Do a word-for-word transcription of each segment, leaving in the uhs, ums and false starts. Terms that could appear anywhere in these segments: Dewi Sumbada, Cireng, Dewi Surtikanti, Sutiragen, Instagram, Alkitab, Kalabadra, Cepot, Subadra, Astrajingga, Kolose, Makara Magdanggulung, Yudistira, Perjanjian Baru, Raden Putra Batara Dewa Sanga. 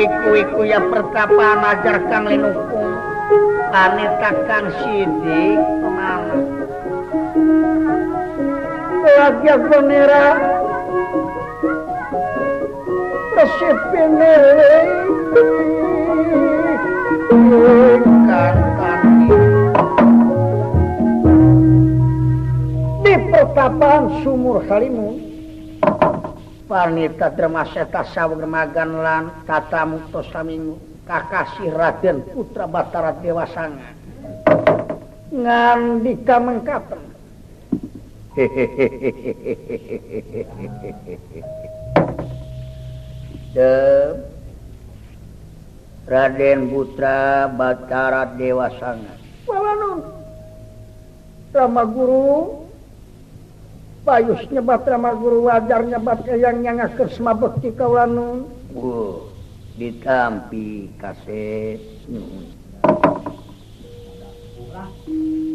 wiku-wiku yang pertapa najarkan linukung kanitakan sidik kemana rakyat penera kasih penilai kantani di pertapaan sumur halimun Panita dermaseta sawang remagan lan tata mukto saminggu kakasih Raden Putra Batara Dewa Sanga ngandika mengkaten Dem Raden Putra Batara Dewa Sanga walanun Rama Guru Payus nyebat Rama Guru wajar nyebat yang nyangaker sema bekti kaulanun wow, ditampi kaset nun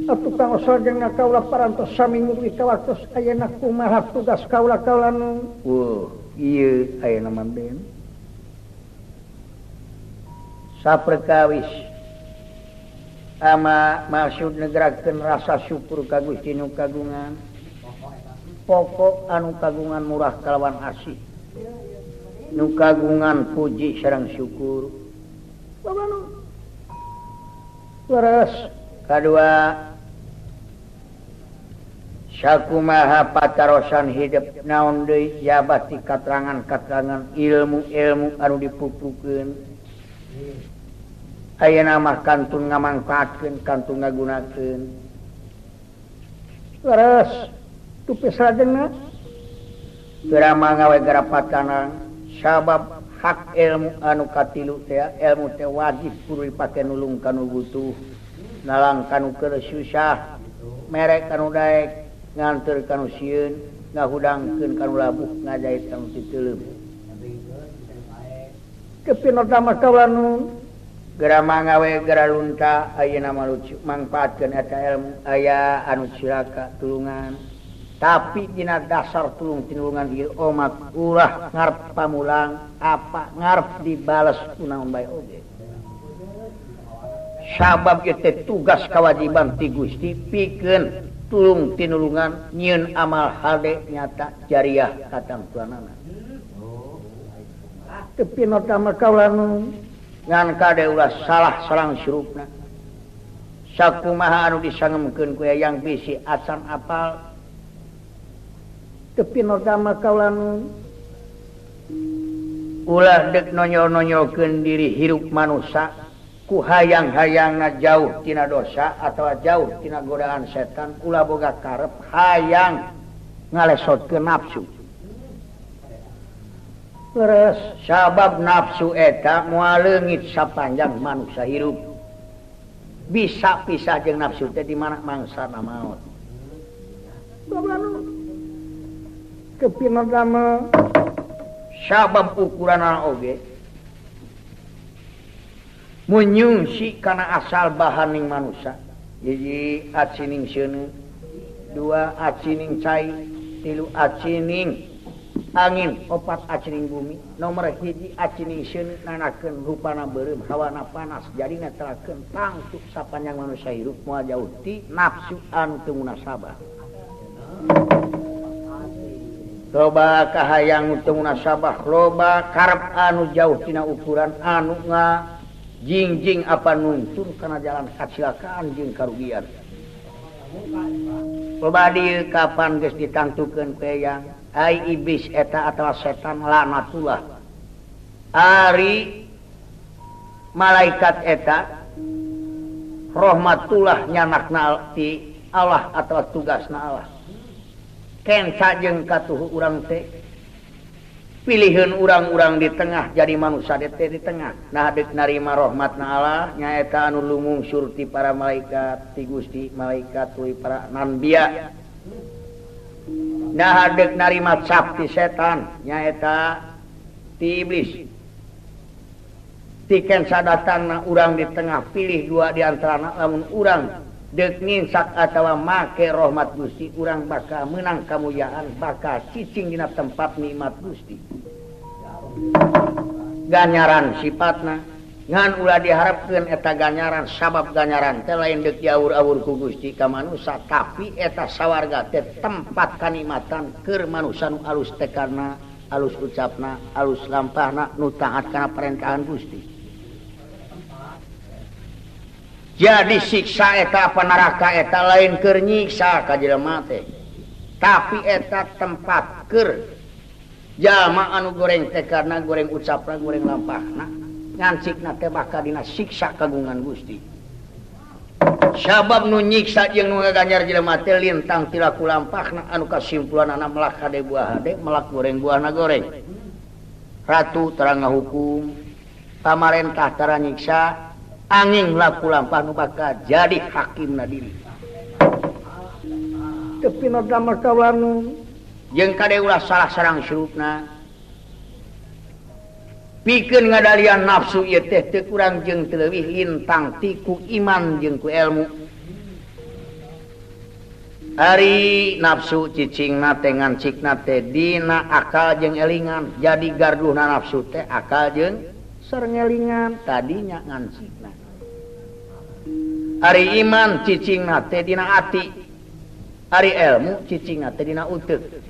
atukang osajeng kaulah parantos samingu wikawatos ayana kumaha tugas kaulah kaulanun wow, iya ayana manden saperkawis ama maksud negerakan rasa syukur kagustinu kagungan pokok anu kagungan murah kalawan asih nu kagungan puji sareng syukur babanu leres kadua sakumaha patarosan hidup naon deui jabat ti katrangan-katrangan ilmu-ilmu anu dipupukeun ayeuna mah kantun ngamangpaatkeun kantun ngagunakeun leres tupis radenna gerama ngawe garapatana sabab hak ilmu anu katilu teh ilmu teh wajib kudu dipake nulung kanu butuh nalang kanu keur susah merek kanu daek nganter kanu sieun ngahudangkeun kanu labuh ngajait kanu titeuleum kepinotama kawanun gerama ngawe garalunta ayeuna malucu mangpaatkeun eta ilmu aya anu cilaka tulungan tapi dina dasar tulung tinulungan ieu omat ulah ngarep pamulang apa ngarep dibales kunaon bae oge sabab ieu teh tugas kawajiban ti Gusti pikeun tulung tinulungan nyieun amal hade nyata jariah katampuanana tepi notama kaulan ngan kade ulah salah sareng sirupna sakumaha anu disangemkeun ku hayang bisi acan apal tepi notama kaulan ulah dek nonyol-nonyolkeun diri hirup manusia ku hayang-hayangna jauh tina dosa atau jauh tina godaan setan ulah boga karep hayang ngalesotkeun nafsu leres sabab nafsu eta moal leungit sapanjang manusia hirup bisa pisah jeung nafsu teh di mana mangsana maot babanu kepinotama sabab ukuranan oge munyungsi kana asal bahaning manusia hiji acining seuneu dua acining cai tilu acining angin opat acining bumi nomor hiji acining seuneu nanakeun rupana beureum hawana panas jadina terakeun tangtuk sapanjang manusia hirup moal jauh ti nafsu anu teu munasabah loba kahayang teu munasabah loba karep anu jauh tina ukuran anu ngajingjing apa nuntun kana jalan kacilakaan jeung karugian loba dieu kapan geus ditangtukeun kayang ai iblis eta atawa setan laknatullah ari malaikat eta rahmatullah nyanakna ti Allah atawa tugasna Allah kenca jeung katuhu urang teh piliheun urang-urang di tengah jadi manusia teh di tengah nah deuk narima rahmatna Allah nyaeta anu lumungsur ti para malaikat ti Gusti malaikat tuluy para nanbiya nah deuk narima cap ti setan nyaeta ti iblis ti kenca datangna urang di tengah pilih dua di antarana lamun urang dek nginsak atawa make rahmat Gusti urang bakal menang kamulyaan bakal cicing dina tempat nikmat Gusti ganyaran sifatna ngan ulah diharapkan eta ganyaran sabab ganyaran teh lain dek diawur-awur ku Gusti ka manusa tapi eta sawarga teh tempat kanikmatan keur manusa nu alus teh karena alus ucapna alus lampahna nu taat kana perintahan Gusti. Jadi siksa eta apa neraka eta lain keur nyiksa ka jelema teh tapi eta tempat keur jalma anu goreng teh karena goreng ucapna goreng lampahna ngan sikna teh bakal dina siksa kagungan Gusti. Sabab nu nyiksa jeung nu ngaganyar jelema teh lintang tilaku lampahna anu kasimpulanana melak hade buah hade melak goreng buahna goreng. Ratu terang ngahukum, pamarentah tara nyiksa, angin laku lampah nu bakal jadi hakimna diri. Tapi nu damar tawarnu jeung kade ulah salah sarang surupna pikeun ngadalian nafsu ieu teh teu kurang jeung teu leuwih lintang tiku iman jeung ku ilmu. Ari nafsu cicingna teh ngancikna teh dina akal jeung elingan. Jadi garduhna nafsu teh akal jeung sarengelingan tadinya ngancikna. Ari iman cicingna teh dina ati. Ari ilmu cicingna teh dina uteuk.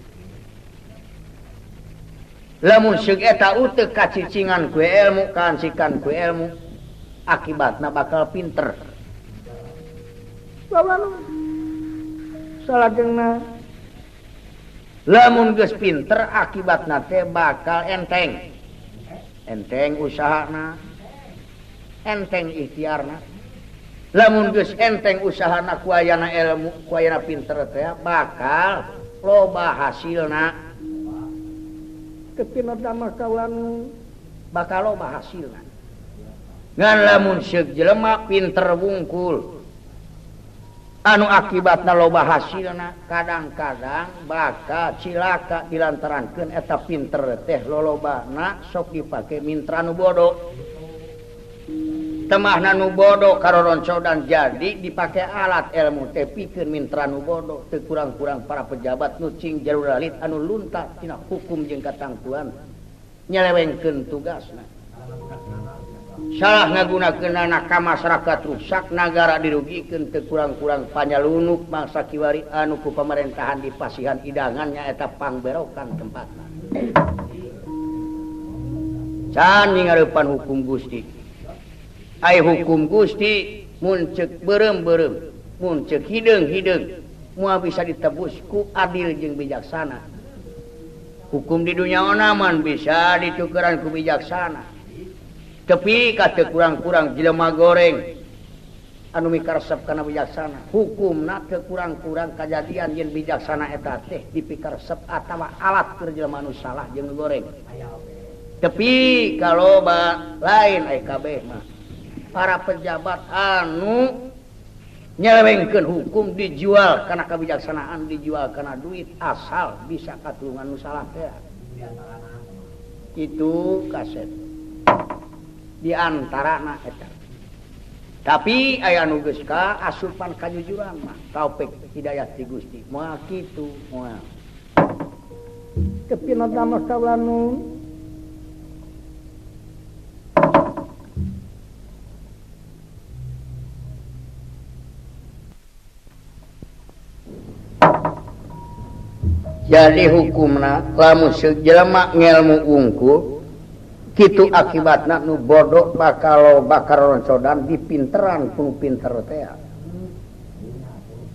Lamun syuk eta utek kacicingan kue ilmu, kancikan kue ilmu, akibatna bakal pinter. Lamun salajengna lamun geus pinter akibatna teh bakal enteng. Enteng usahana, enteng ikhtiarna. Lamun geus enteng usahana kuayana ilmu, kuayana pinter teh bakal loba hasilna. Kepinat nama kawan bakal loba hasilna. Ngan lamun seuk jelema pinter wungkul anu akibatna loba hasilna kadang-kadang bakal cilaka dilantarankeun eta pinter teh lolobana sok dipake mintra nu bodoh. Temahna nu bodoh karoronco dan jadi dipake alat ilmu teh pikeun mintra nu bodoh teu kurang-kurang para pejabat nu cing jalur lalit anu lunta tina hukum jeung katangtuan nyelewengkeun tugasna. Salah ngagunakeun ka masyarakat rusak nagara dirugikeun teu kurang-kurang panyalunuk mangsa kiwari anu ku pamerintahan dipasihan idangan nyaeta pangberokan tempatna. Can ngareupan hukum Gusti. Ai hukum Gusti muncek berem-berem, muncek hidung-hidung, mua bisa ditebus ku adil jeung bijaksana. Hukum di dunia onaman bisa dicukuran ku bijaksana. Tapi kata kurang-kurang jelema goreng anu mikaresep kana bijaksana. Hukumna teu kurang-kurang kajadian jeung bijaksana eta teh dipikaresep atawa alat keur jelema anu salah jeung goreng. Tapi kalau lain ai kabeh mah para pejabat anu nyelewengkeun hukum dijual karena kebijaksanaan, dijual karena duit asal bisa katulungan nusalah teh. Itu kaset di antarana eta. Tapi aya nu geus ka asupan kajujuran mah taufik hidayah ti Gusti. Moal kitu moal. Kepina damar tawlanun jadi hukumna lamun jelema ngelmu wungkul kitu akibatna nu bodoh bakal bakal roncodan dipinteran ku pinter teh.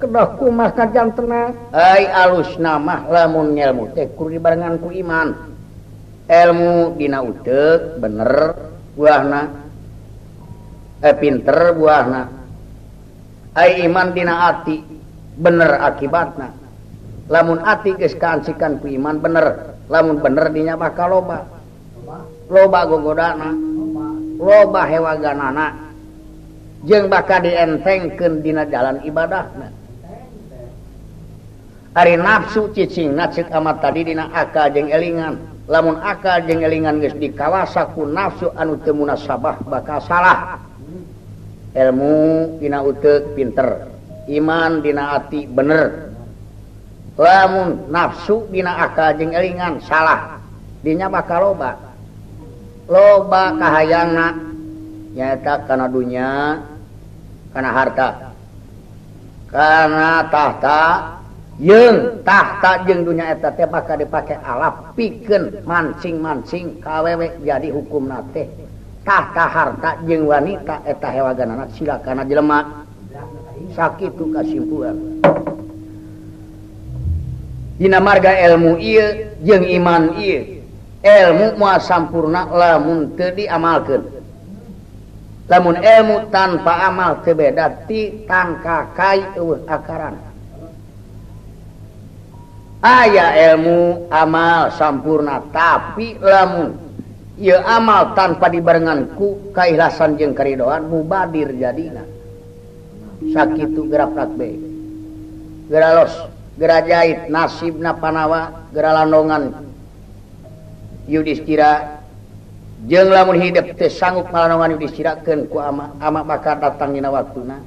Kedah kumaha kajantena ai alusna mah lamun ngelmu teh kudu dibarengan ku iman. Ilmu dina uteuk bener buahna eh pinter buahna. Ai iman dina ati bener akibatna. Lamun ati geus kancikan ku iman bener, lamun bener dinya bakal loba. Loba gogodana, loba hewaganana. Jeung bakal dientengkeun dina jalan ibadahna. Ari nafsu cicingna ceuk amat tadi dina akal jeung elingan. Lamun akal jeung elingan geus dikawasa ku nafsu anu teu munasabah bakal salah. Ilmu dina uteuk pinter, iman dina ati bener. Lamun nafsu dina akal jeung elingan salah dinya bakal loba. loba kahayangna nyata kana dunya, kana harta, kana tahta. Yang tahta jeung dunya eta teh bakal dipake alap pikeun mancing-mancing kawewe jadi hukumna teh tahta harta jeung wanita eta hewaganana sila kana jelema. Sakitu kasimpulan dina marga ilmu ieu jeung iman ieu. Ilmu moal sampurna lamun teu diamalkeun. Lamun ilmu tanpa amal teu beda ti tangkakai eueuh akarana. Aya ilmu amal sampurna, tapi lamun ieu amal tanpa dibarengan ku kaihlasan jeung karidoan mubadir jadina. Sakitu gerak rakbe, gerak los, gerak jahit, nasibna panawa, gerak landongan Yudhistira. Jeung lamun hidup teu sanggup malandongan Yudhistirakeun ku ama, ama bakal datang dina waktuna.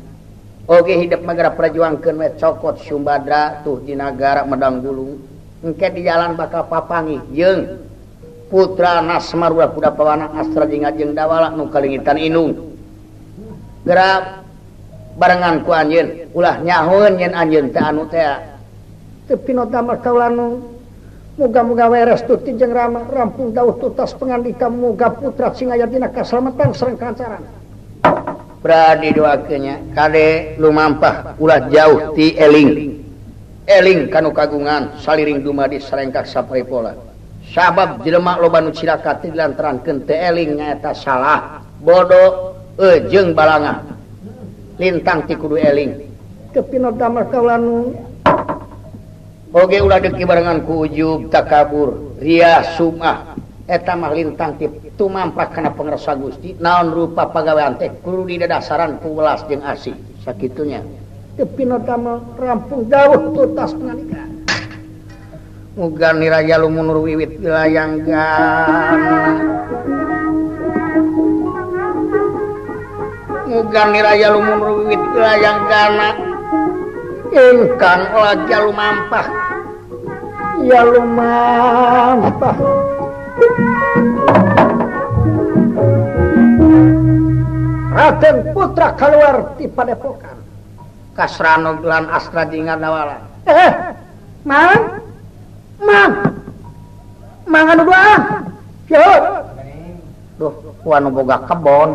Oke hidup magara perjuangkan we cokot Sumbadra tuh di nagara Magdanggulung engke di jalan bakal papangi jeung putra Nasmar ulah kuda pawana Astrajingga jeung dawala nu kalingitan inung gerak barengan ku anjeun ulah nyahoeun yen anjeun teh anu teh teu pinodamel kaula nu muga-muga weres tuti jeung rampung dauh tutas pangandika muga putra sing aya dina kaslametan sareng kahancaran. Berarti doakeunnya kade lumampah ulah jauh ti eling. Eling kanu kagungan saliring dumadi sarengkak sapoe pola. Sabab jelema loba nu cilaka teh dilantarankeun teu eling nyaeta salah, bodoh, ejeung balangan. Lintang ti kudu eling. Kepinot damel kaula nu oge ulah deuki barengan ku ujub, takabur, riya, sum'ah. Eta mah lintang ti tumampah kana pangarsa Gusti naon rupa pagawean teh kudu di dadasaran ku welas jeung asih sakitunya teu pinotama rampung dawuh tutas panganika muga niraya lumunur wiwit wilayanggan muga niraya lumunur wiwit wilayanggan ingkang olaja lumampah ya lumampah Raden Putra keluar di padepokan kasrano lan Astrajingga dawala eh mang mang mang anu doang yuk duh kuanu boga kebon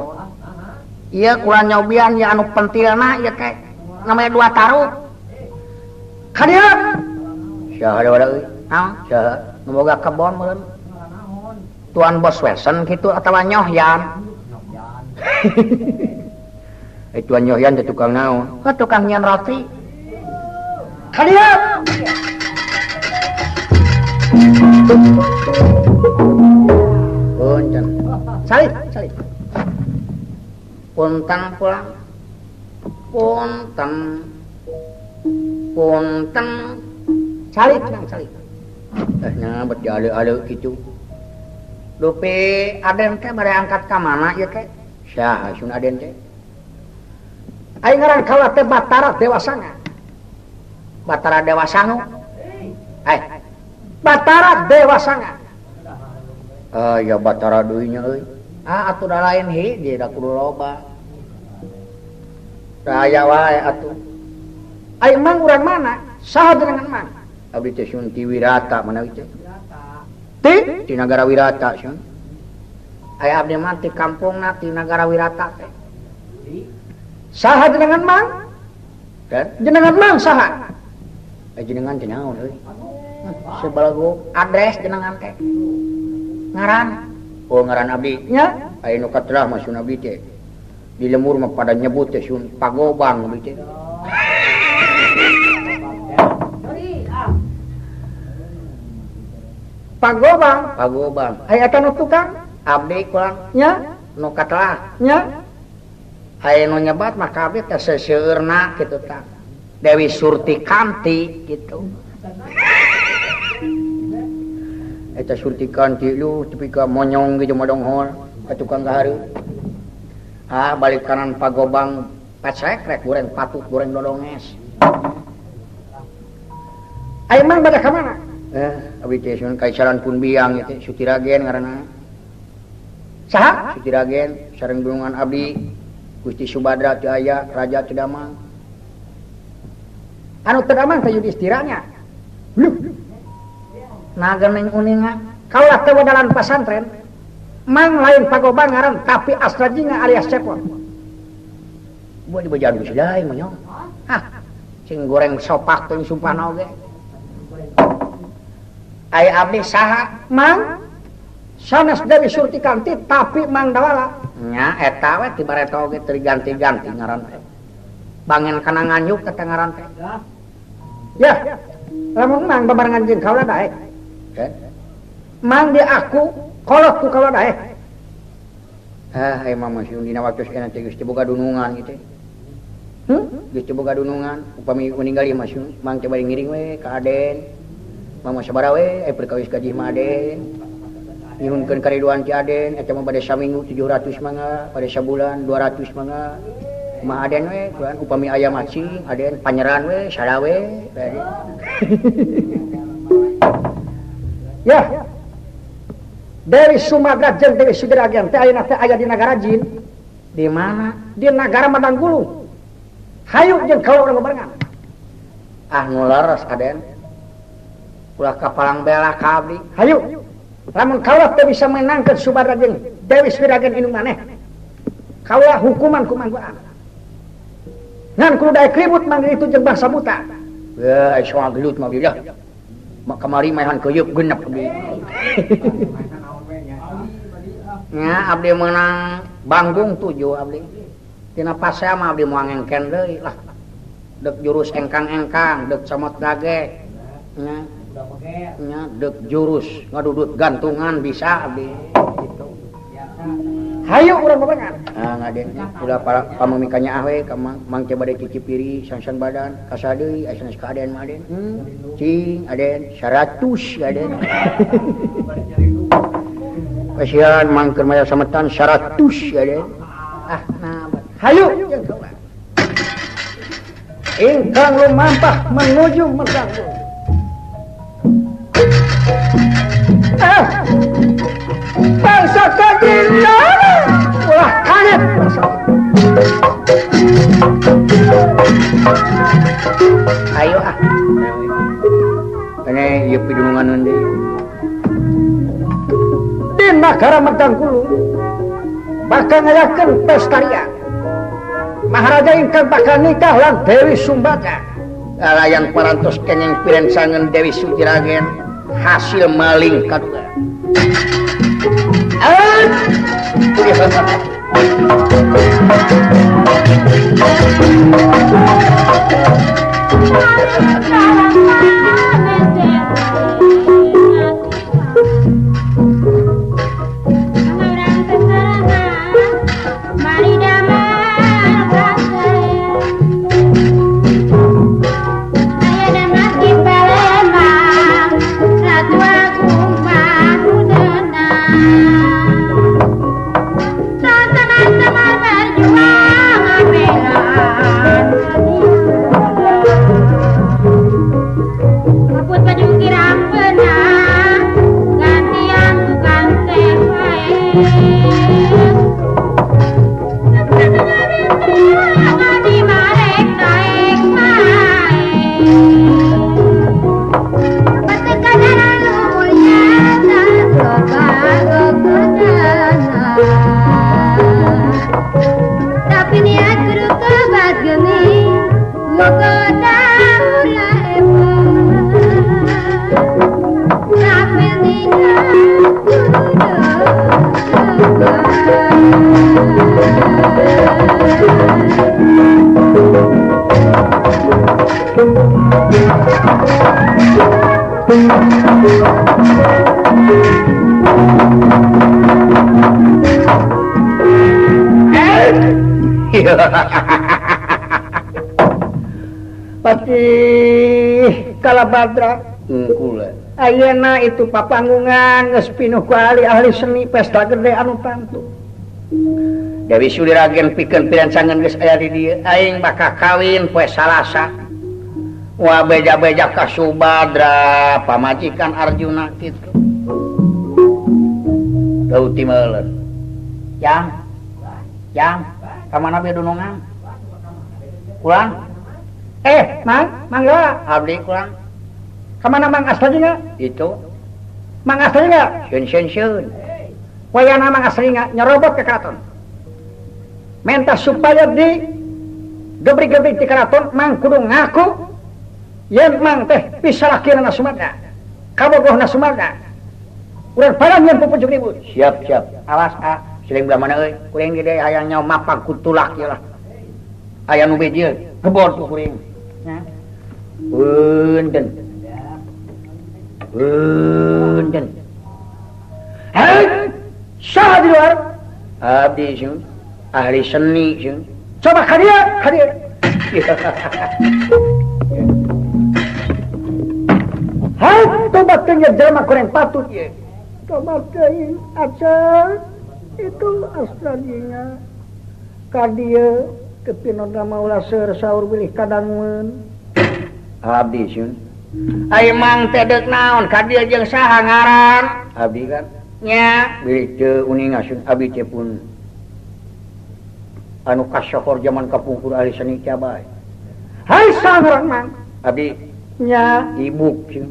iya kuan nyobian ya anu pentilna ya kayak namanya dua taruh kadirat syahadu wadawih syahadu boga kebon meren tuan bos wesen gitu atau nyohyan eh tuan nyohyan itu tukang naon oh tukang nyan roti kalian punten salih salih punten pulang punten punten salih salih eh nyabet ada-ada gitu Dupi aden teh bari angkat ka mana ieu teh? Sah, hasun aden teh. Aing ngaran kaula teh Batara Dewa Sanga. Batara Dewa Sanga. Eh. Batara Dewa Sanga. Ah, ya Batara deui nya euy. Ah, atuh da lain hiji da kudu loba. Raya wae atuh. Aing mang urang mana? Saha dengan mang? Abdi teh Sun Ti Wirata manawi teh. Ti di negara Wirata sun aya abdi mah ti kampungna ti negara Wirata teh saha jenengan mang jenengan mang saha eh jenengan teh naon euy sabalago address jenengan teh ngaran oh ngaran abdi nya aya nu katrah mah sun abdi teh di lemur mah pada nyebut teh sun Pagobang abdi teh Pagobang, Pagobang. Aya eta nu tukang? Abdi kurang nya nu katelah nya. Aya nu nyebat mah kabeh teh seseueurna kitu tah. Dewi Surtikanti kitu. Eta Surtikanti lu tepi ka monyong ge jeung madonghol, ka tukang gahareup. Ah balik kanan Pagobang, pacek rek goreng patut goreng dodonges. Aya mah bade ka mana? Eh, abdi teh sun kaisaran pun biang teh Sutiragen ngaranna. Saha? Sutiragen, sareng dulungan abdi, Gusti Subadra teu aya, raja teu damang. Anu teu damang teh Yudistiranya. Luh. Nagening uningan, kalah teu wadalan pasantren. Mang lain pagoban ngaran tapi Astrajingga alias Cepot. Buat dibejalan geus daing mah. Hah. Sing goreng sopak teh sumpahna oge. Ai abdi saha? Mang sanes Dewi Surtikanti tapi Mang Dawala nya eta we tibareta oge teu ganti-ganti ngaran teh. Bangen kana nganyuk eta ngaran teh. Ya. Lamun Mang babarengan jeung kaula daek. Mang di aku kolot ku kaula daek. Ah, ai mah masih dina waktu sekarang teh geus boga dunungan gitu. Heh, geus boga dunungan, upami ninggal ieu masih Mang coba ngiring we ka Aden. Mama sabaraha we ai perkawis ka Jih Aden. Nyuhunkeun kariduan ti Aden eta mah bade saminggu tujuh ratus mangga, bade sabulan dua ratus mangga. Kumaha Aden we, kuan upami aya macing, Aden panyeran we, sada we. Ya. Dewi Sumbada jeung Dewi Sutiragen teh ayeuna teh aya di nagara jin. Di mana? Di nagara Magdanggulung. Hayu jeung kaula urang barengan. Ah ngularas Aden. Ulah kapalang bela ka abdi. Hayu. Lamun kaulah teu bisa menangkan Subadra jeung Dewi Surtikanti indung maneh. Kaulah hukuman ku mangguaan. Ngan kudu daek ribut mangga itu jeung bangsa buta. Weh, ai soal gelut mah bieu. Kamari maehan keuyeup genep abdi. Nya abdi meunang Banggung tujuh abdi. Tina pasea mah abdi moal ngengken deui lah. Dek jurus engkang-engkang, dek comot dage. Nya nya dek jurus ngadudut gantungan bisa abdi gitu. Hayu urang barengan. Ah ngadengna ulah pamamikanya ahwe ka Mang coba de cicipiri sangsan badan ka sadeui aya sanes ka Aden mah Aden. Cing Aden seratus Aden. Kasihan Mang keur maya sametan seratus Aden. Ah nah. Hayu jeung kaula. Ingkang lumampah menuju Magdanggulung. Ah, bangsa kagila, ulah kaget bangsa. Ayo ah, ini ia pidungan nanti. Di Makara Magdanggulung, bakal ngayakeun pesta ria. Maharaja ingkang bakal nikah lan Dewi Sumbada. Layan parantos kenging pirensangan Dewi Sutiragen. Hasil maling kaduga. Alat. Patih Kalabadra engkula ayeuna itu papanggungan geus pinuh ku ahli-ahli seni pesta gede anu pantu. Dewi Sutiragen pikeun pirancangan geus aya di dieu aing bakal kawin poe Salasa. Wa beja-beja ka Subadra pamajikan Arjuna kitu. Dauti meuleun Jang, jang, kamana be dunungan? Kurang? Eh, mang, mang ya, abdi kurang. Kamana mang Astrajingga? Itu, mang Astrajingga, sun sun sun. Wayana mang Astrajingga nyerobot ke keraton. Minta supaya di gebrik-gebrik di keraton, mang kudu ngaku, yang mang teh pisalah kira na Sumatera, kabogoh na Sumatera. Urang parang yang pupujuk ribut. Siap siap, awas a. Cireng belah mana euy? Kuring di deui aya nya mapag ku tulak ieu lah. Aya nu beje gebor ku kuring. Nya. Punten. Punten. Hei! Saha di luar? Abdi jeung ahli seni jeung. Coba hadir, hadir. Hei, tobat teuing jelema kuring patut ieu. Tobat teuing acan. Itu Astrajingga kadia kepinonda maulah seur sahur bilih kadangun abdi sun ai mang teh deuk naon kadia jeung saha ngaran abdi kan nya bilih teu uning asun abdi teh pun anu kasohor zaman kapungkur ahli seni teh bae hai sangrang mang abdi nya ibuk sun.